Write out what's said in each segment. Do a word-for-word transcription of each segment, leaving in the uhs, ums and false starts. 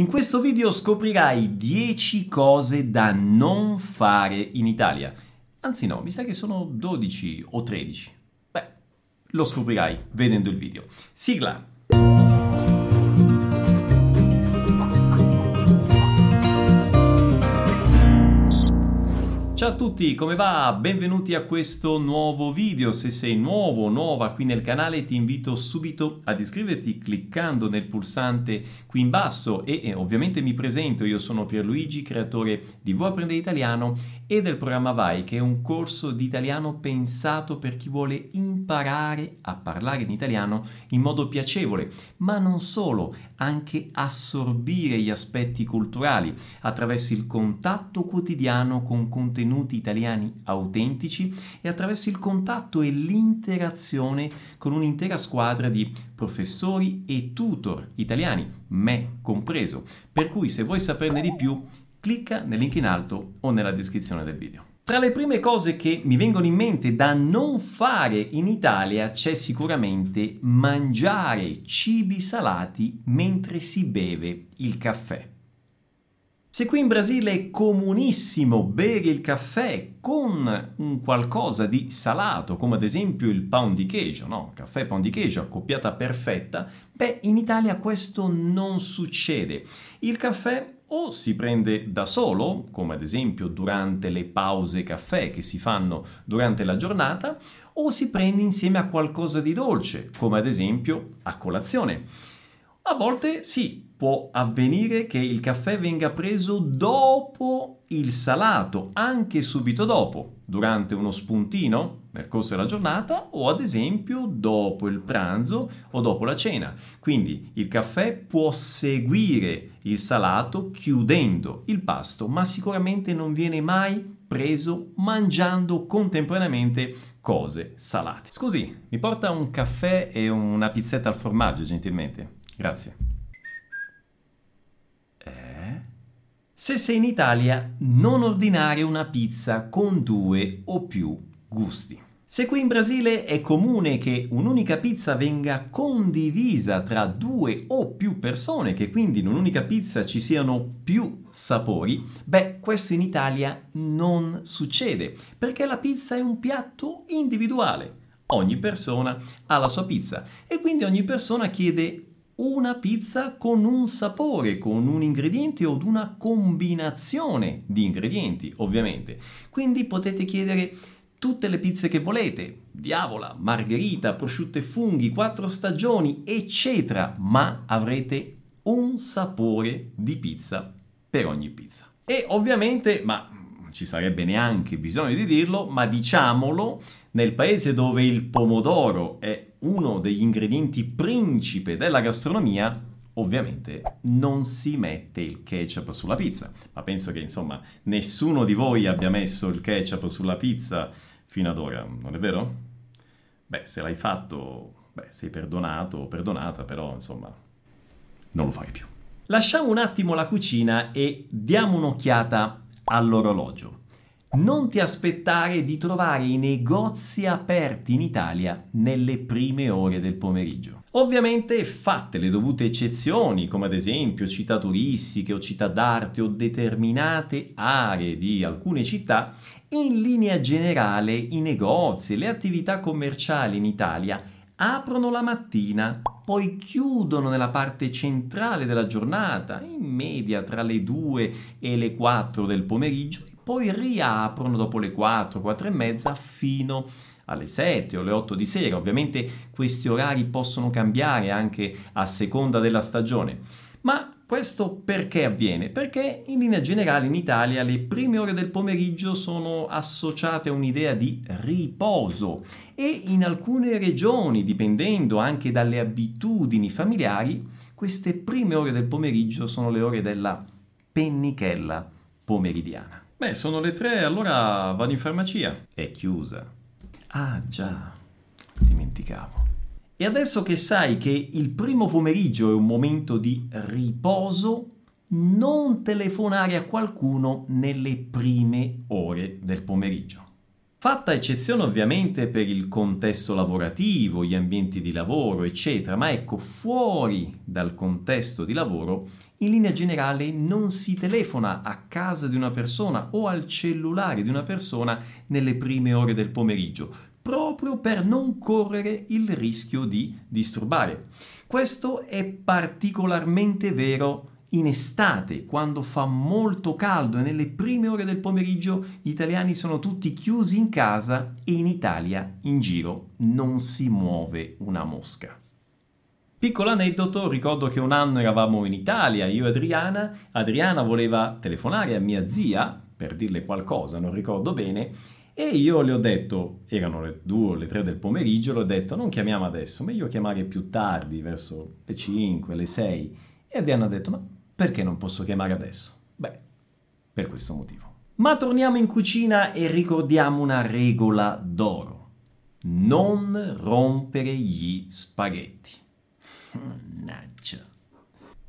In questo video scoprirai dieci cose da non fare in Italia. Anzi no, mi sa che sono dodici o tredici. Beh, lo scoprirai vedendo il video. Sigla! Ciao a tutti, come va? Benvenuti a questo nuovo video. Se sei nuovo o nuova qui nel canale ti invito subito ad iscriverti cliccando nel pulsante qui in basso e eh, ovviamente mi presento, io sono Pierluigi, creatore di Vuoi Apprendere Italiano e del programma V A I, che è un corso di italiano pensato per chi vuole imparare a parlare in italiano in modo piacevole, ma non solo, anche assorbire gli aspetti culturali attraverso il contatto quotidiano con contenuti italiani autentici e attraverso il contatto e l'interazione con un'intera squadra di professori e tutor italiani, me compreso. Per cui se vuoi saperne di più, clicca nel link in alto o nella descrizione del video. Tra le prime cose che mi vengono in mente da non fare in Italia c'è sicuramente mangiare cibi salati mentre si beve il caffè. Se qui in Brasile è comunissimo bere il caffè con un qualcosa di salato, come ad esempio il pão di queijo, no? Caffè pão di queijo, accoppiata perfetta, beh, in Italia questo non succede. Il caffè o si prende da solo, come ad esempio durante le pause caffè che si fanno durante la giornata, o si prende insieme a qualcosa di dolce, come ad esempio a colazione. A volte sì, può avvenire che il caffè venga preso dopo il salato, anche subito dopo, durante uno spuntino nel corso della giornata o ad esempio dopo il pranzo o dopo la cena. Quindi il caffè può seguire il salato chiudendo il pasto, ma sicuramente non viene mai preso mangiando contemporaneamente cose salate. Scusi, mi porta un caffè e una pizzetta al formaggio, gentilmente? Grazie. Se sei in Italia, non ordinare una pizza con due o più gusti. Se qui in Brasile è comune che un'unica pizza venga condivisa tra due o più persone, che quindi in un'unica pizza ci siano più sapori, beh, questo in Italia non succede, perché la pizza è un piatto individuale. Ogni persona ha la sua pizza e quindi ogni persona chiede una pizza con un sapore, con un ingrediente o una combinazione di ingredienti, ovviamente. Quindi potete chiedere tutte le pizze che volete, diavola, margherita, prosciutto e funghi, quattro stagioni, eccetera, ma avrete un sapore di pizza per ogni pizza. E ovviamente, ma non ci sarebbe neanche bisogno di dirlo, ma diciamolo, nel paese dove il pomodoro è uno degli ingredienti principe della gastronomia, ovviamente non si mette il ketchup sulla pizza. Ma penso che, insomma, nessuno di voi abbia messo il ketchup sulla pizza fino ad ora, non è vero? Beh, se l'hai fatto, beh, sei perdonato o perdonata, però, insomma, non lo fai più. Lasciamo un attimo la cucina e diamo un'occhiata all'orologio. Non ti aspettare di trovare i negozi aperti in Italia nelle prime ore del pomeriggio. Ovviamente fatte le dovute eccezioni, come ad esempio città turistiche o città d'arte o determinate aree di alcune città, in linea generale i negozi e le attività commerciali in Italia aprono la mattina, poi chiudono nella parte centrale della giornata, in media tra le due e le quattro del pomeriggio, poi riaprono dopo le quattro, quattro e mezza fino alle sette o le otto di sera. Ovviamente questi orari possono cambiare anche a seconda della stagione. Ma questo perché avviene? Perché in linea generale in Italia le prime ore del pomeriggio sono associate a un'idea di riposo e in alcune regioni, dipendendo anche dalle abitudini familiari, queste prime ore del pomeriggio sono le ore della pennichella pomeridiana. Beh, sono le tre, allora vado in farmacia. È chiusa. Ah già, dimenticavo. E adesso che sai che il primo pomeriggio è un momento di riposo, non telefonare a qualcuno nelle prime ore del pomeriggio. Fatta eccezione ovviamente per il contesto lavorativo, gli ambienti di lavoro, eccetera, ma ecco, fuori dal contesto di lavoro, in linea generale non si telefona a casa di una persona o al cellulare di una persona nelle prime ore del pomeriggio, proprio per non correre il rischio di disturbare. Questo è particolarmente vero in estate, quando fa molto caldo e nelle prime ore del pomeriggio gli italiani sono tutti chiusi in casa e in Italia, in giro, non si muove una mosca. Piccolo aneddoto, ricordo che un anno eravamo in Italia, io e Adriana, Adriana voleva telefonare a mia zia, per dirle qualcosa, non ricordo bene, e io le ho detto, erano le due o le tre del pomeriggio, le ho detto non chiamiamo adesso, meglio chiamare più tardi, verso le cinque, le sei, e Adriana ha detto ma perché non posso chiamare adesso? Beh, per questo motivo. Ma torniamo in cucina e ricordiamo una regola d'oro. Non rompere gli spaghetti. Mannaggia.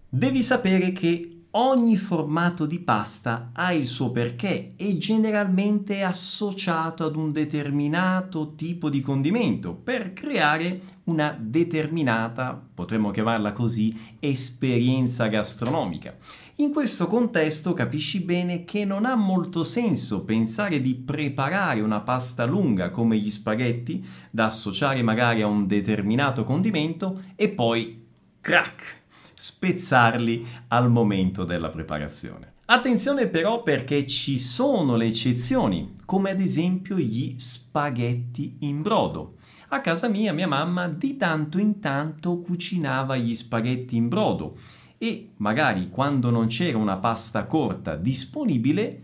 Devi sapere che ogni formato di pasta ha il suo perché e generalmente è associato ad un determinato tipo di condimento per creare una determinata, potremmo chiamarla così, esperienza gastronomica. In questo contesto capisci bene che non ha molto senso pensare di preparare una pasta lunga come gli spaghetti da associare magari a un determinato condimento e poi, crack, spezzarli al momento della preparazione. Attenzione però perché ci sono le eccezioni, come ad esempio gli spaghetti in brodo. A casa mia, mia mamma di tanto in tanto cucinava gli spaghetti in brodo e magari quando non c'era una pasta corta disponibile,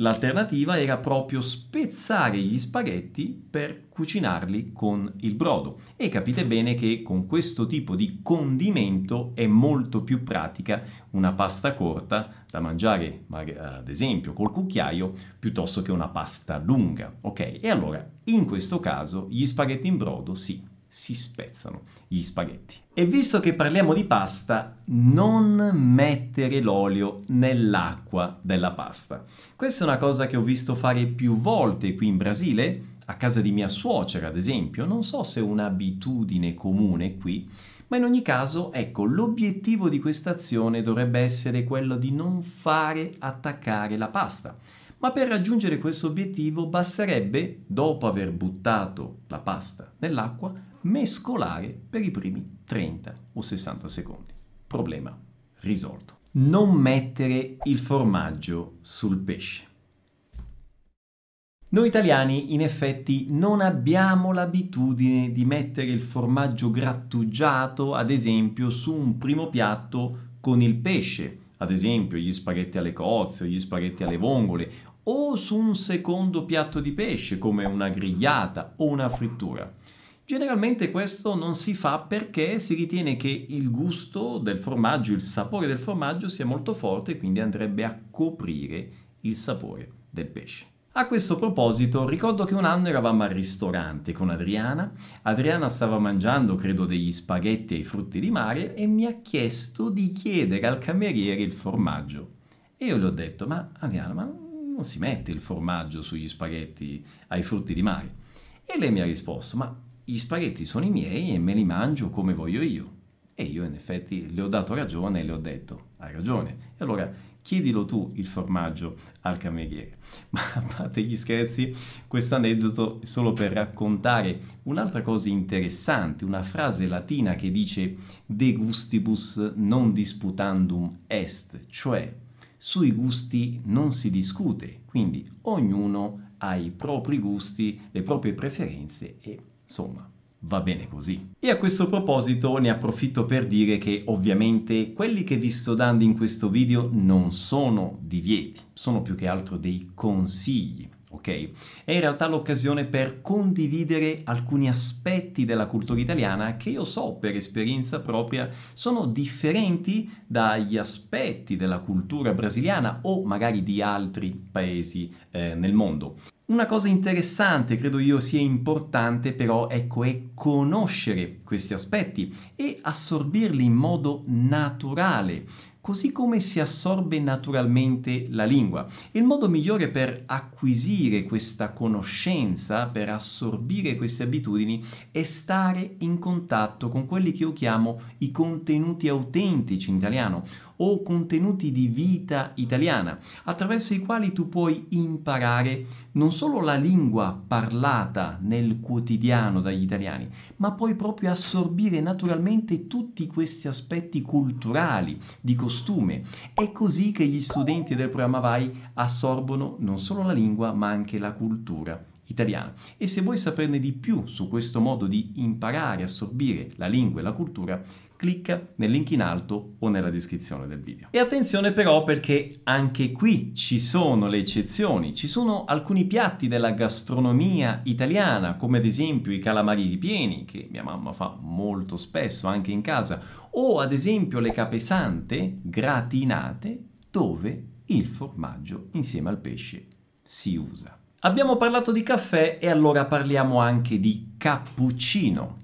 l'alternativa era proprio spezzare gli spaghetti per cucinarli con il brodo. E capite bene che con questo tipo di condimento è molto più pratica una pasta corta da mangiare, ad esempio, col cucchiaio, piuttosto che una pasta lunga. Ok? E allora, in questo caso, gli spaghetti in brodo, sì, si spezzano gli spaghetti. E visto che parliamo di pasta, non mettere l'olio nell'acqua della pasta. Questa è una cosa che ho visto fare più volte qui in Brasile, a casa di mia suocera ad esempio, non so se è un'abitudine comune qui, ma in ogni caso, ecco, l'obiettivo di questa azione dovrebbe essere quello di non fare attaccare la pasta. Ma per raggiungere questo obiettivo basterebbe, dopo aver buttato la pasta nell'acqua, mescolare per i primi trenta o sessanta secondi. Problema risolto. Non mettere il formaggio sul pesce. Noi italiani in effetti non abbiamo l'abitudine di mettere il formaggio grattugiato, ad esempio, su un primo piatto con il pesce, ad esempio gli spaghetti alle cozze, gli spaghetti alle vongole, o su un secondo piatto di pesce come una grigliata o una frittura. Generalmente questo non si fa perché si ritiene che il gusto del formaggio, il sapore del formaggio sia molto forte e quindi andrebbe a coprire il sapore del pesce. A questo proposito ricordo che un anno eravamo al ristorante con Adriana, Adriana stava mangiando credo degli spaghetti ai frutti di mare e mi ha chiesto di chiedere al cameriere il formaggio e io le ho detto ma Adriana ma non si mette il formaggio sugli spaghetti ai frutti di mare e lei mi ha risposto ma gli spaghetti sono i miei e me li mangio come voglio io. E io in effetti le ho dato ragione e le ho detto, hai ragione, e allora chiedilo tu il formaggio al cameriere. Ma a parte gli scherzi, questo aneddoto è solo per raccontare un'altra cosa interessante, una frase latina che dice de gustibus non disputandum est, cioè sui gusti non si discute, quindi ognuno ha i propri gusti, le proprie preferenze e insomma, va bene così. E a questo proposito ne approfitto per dire che ovviamente quelli che vi sto dando in questo video non sono divieti, sono più che altro dei consigli, ok? È in realtà l'occasione per condividere alcuni aspetti della cultura italiana che io so per esperienza propria sono differenti dagli aspetti della cultura brasiliana o magari di altri paesi eh, nel mondo. Una cosa interessante, credo io sia importante però, ecco, è conoscere questi aspetti e assorbirli in modo naturale. così come si assorbe naturalmente la lingua. E il modo migliore per acquisire questa conoscenza, per assorbire queste abitudini, è stare in contatto con quelli che io chiamo i contenuti autentici in italiano o contenuti di vita italiana, attraverso i quali tu puoi imparare non solo la lingua parlata nel quotidiano dagli italiani, ma puoi proprio assorbire naturalmente tutti questi aspetti culturali, di costume. È così che gli studenti del programma V A I assorbono non solo la lingua, ma anche la cultura italiana. E se vuoi saperne di più su questo modo di imparare a assorbire la lingua e la cultura, clicca nel link in alto o nella descrizione del video. E attenzione però, perché anche qui ci sono le eccezioni. Ci sono alcuni piatti della gastronomia italiana, come ad esempio i calamari ripieni, che mia mamma fa molto spesso anche in casa, o ad esempio le capesante gratinate, dove il formaggio insieme al pesce si usa. Abbiamo parlato di caffè e allora parliamo anche di cappuccino.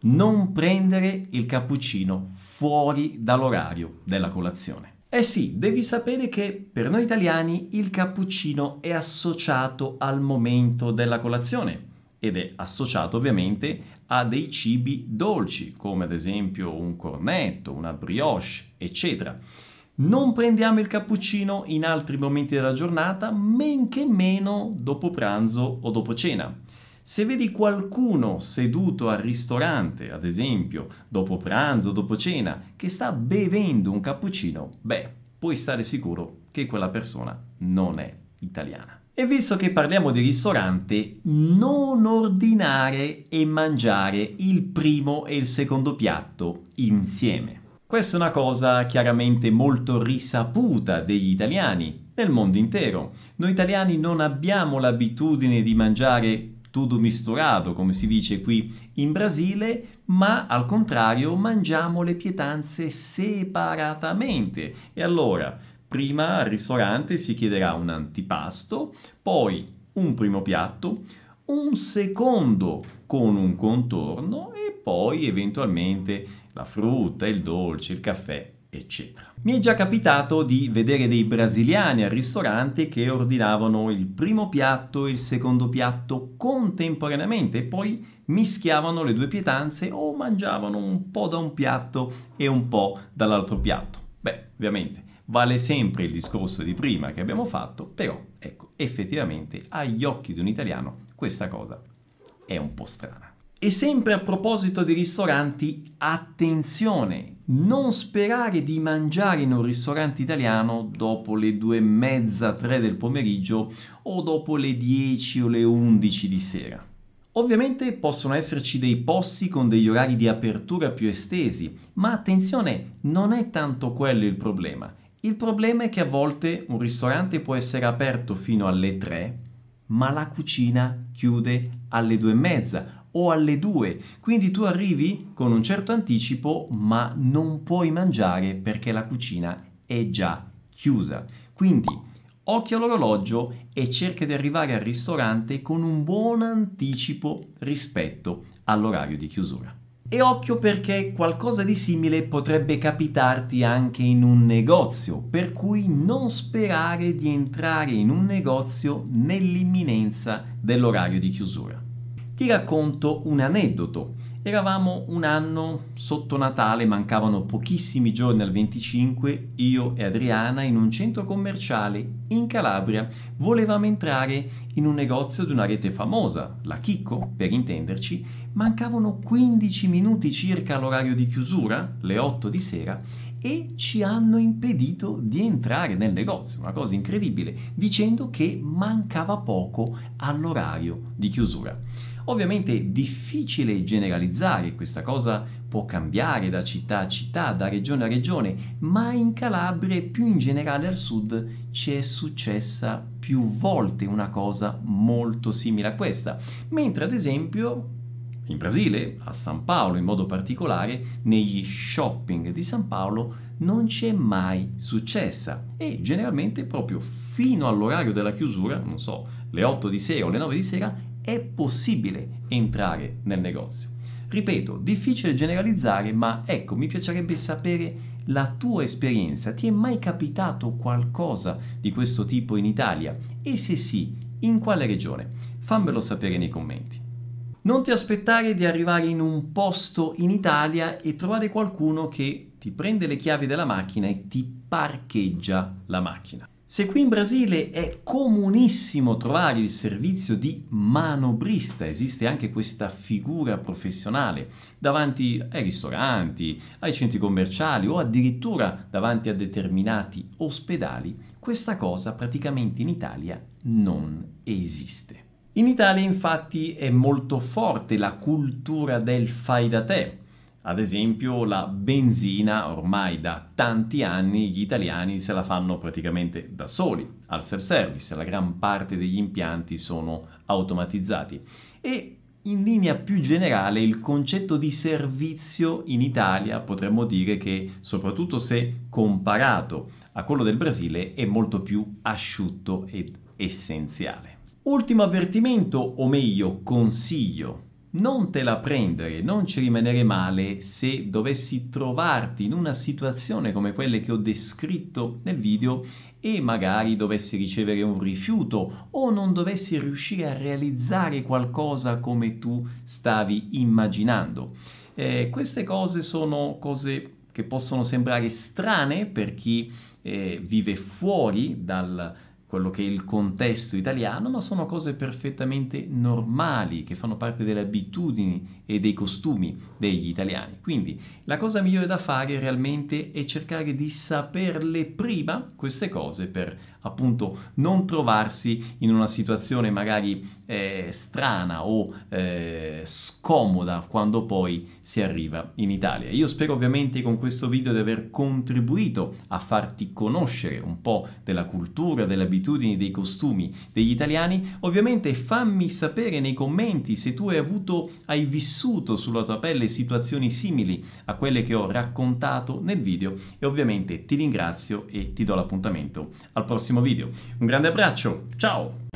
Non prendere il cappuccino fuori dall'orario della colazione. Eh sì, devi sapere che per noi italiani il cappuccino è associato al momento della colazione ed è associato ovviamente a dei cibi dolci, come ad esempio un cornetto, una brioche, eccetera. Non prendiamo il cappuccino in altri momenti della giornata, men che meno dopo pranzo o dopo cena. Se vedi qualcuno seduto al ristorante, ad esempio, dopo pranzo, dopo cena, che sta bevendo un cappuccino, beh, puoi stare sicuro che quella persona non è italiana. E visto che parliamo di ristorante, non ordinare e mangiare il primo e il secondo piatto insieme. Questa è una cosa chiaramente molto risaputa degli italiani, nel mondo intero. Noi italiani non abbiamo l'abitudine di mangiare tudo misturado, come si dice qui in Brasile, ma al contrario mangiamo le pietanze separatamente. E allora, prima al ristorante si chiederà un antipasto, poi un primo piatto, un secondo con un contorno e poi eventualmente la frutta, il dolce, il caffè, eccetera. Mi è già capitato di vedere dei brasiliani al ristorante che ordinavano il primo piatto e il secondo piatto contemporaneamente e poi mischiavano le due pietanze o mangiavano un po' da un piatto e un po' dall'altro piatto. Beh, ovviamente vale sempre il discorso di prima che abbiamo fatto, però ecco, effettivamente agli occhi di un italiano questa cosa è un po' strana. E sempre a proposito di ristoranti, attenzione, non sperare di mangiare in un ristorante italiano dopo le due e mezza, tre del pomeriggio o dopo le dieci o le undici di sera. Ovviamente possono esserci dei posti con degli orari di apertura più estesi, ma attenzione, non è tanto quello il problema. Il problema è che a volte un ristorante può essere aperto fino alle tre, ma la cucina chiude alle due e mezza o alle due, quindi tu arrivi con un certo anticipo ma non puoi mangiare perché la cucina è già chiusa. Quindi occhio all'orologio e cerca di arrivare al ristorante con un buon anticipo rispetto all'orario di chiusura. E occhio, perché qualcosa di simile potrebbe capitarti anche in un negozio, per cui non sperare di entrare in un negozio nell'imminenza dell'orario di chiusura. Ti racconto un aneddoto. Eravamo un anno sotto Natale, mancavano pochissimi giorni al venticinque, io e Adriana in un centro commerciale in Calabria volevamo entrare in un negozio di una rete famosa, la Chicco per intenderci. Mancavano quindici minuti circa all'orario di chiusura, le otto di sera, e ci hanno impedito di entrare nel negozio, una cosa incredibile, dicendo che mancava poco all'orario di chiusura. Ovviamente è difficile generalizzare, questa cosa può cambiare da città a città, da regione a regione, ma in Calabria e più in generale al sud ci è successa più volte una cosa molto simile a questa, mentre ad esempio in Brasile, a San Paolo in modo particolare, negli shopping di San Paolo non ci è mai successa e generalmente proprio fino all'orario della chiusura, non so, le otto di sera o le nove di sera, è possibile entrare nel negozio. Ripeto, difficile generalizzare, ma ecco, mi piacerebbe sapere la tua esperienza. Ti è mai capitato qualcosa di questo tipo in Italia? E se sì, in quale regione? Fammelo sapere nei commenti. Non ti aspettare di arrivare in un posto in Italia e trovare qualcuno che ti prende le chiavi della macchina e ti parcheggia la macchina. Se qui in Brasile è comunissimo trovare il servizio di manobrista, esiste anche questa figura professionale davanti ai ristoranti, ai centri commerciali o addirittura davanti a determinati ospedali, questa cosa praticamente in Italia non esiste. In Italia infatti è molto forte la cultura del fai da te. Ad esempio la benzina ormai da tanti anni gli italiani se la fanno praticamente da soli, al self-service, la gran parte degli impianti sono automatizzati. E in linea più generale il concetto di servizio in Italia potremmo dire che, soprattutto se comparato a quello del Brasile, è molto più asciutto ed essenziale. Ultimo avvertimento, o meglio consiglio. Non te la prendere, non ci rimanere male se dovessi trovarti in una situazione come quelle che ho descritto nel video e magari dovessi ricevere un rifiuto o non dovessi riuscire a realizzare qualcosa come tu stavi immaginando. Eh, queste cose sono cose che possono sembrare strane per chi eh, vive fuori dal quello che è il contesto italiano, ma sono cose perfettamente normali, che fanno parte delle abitudini e dei costumi degli italiani. Quindi la cosa migliore da fare realmente è cercare di saperle prima queste cose per appunto non trovarsi in una situazione magari eh, strana o eh, scomoda quando poi si arriva in Italia. Io spero ovviamente con questo video di aver contribuito a farti conoscere un po' della cultura, delle abitudini, dei costumi degli italiani. Ovviamente fammi sapere nei commenti se tu hai avuto, hai vissuto sulla tua pelle situazioni simili a quelle che ho raccontato nel video e ovviamente ti ringrazio e ti do l'appuntamento al prossimo video. Un grande abbraccio, ciao!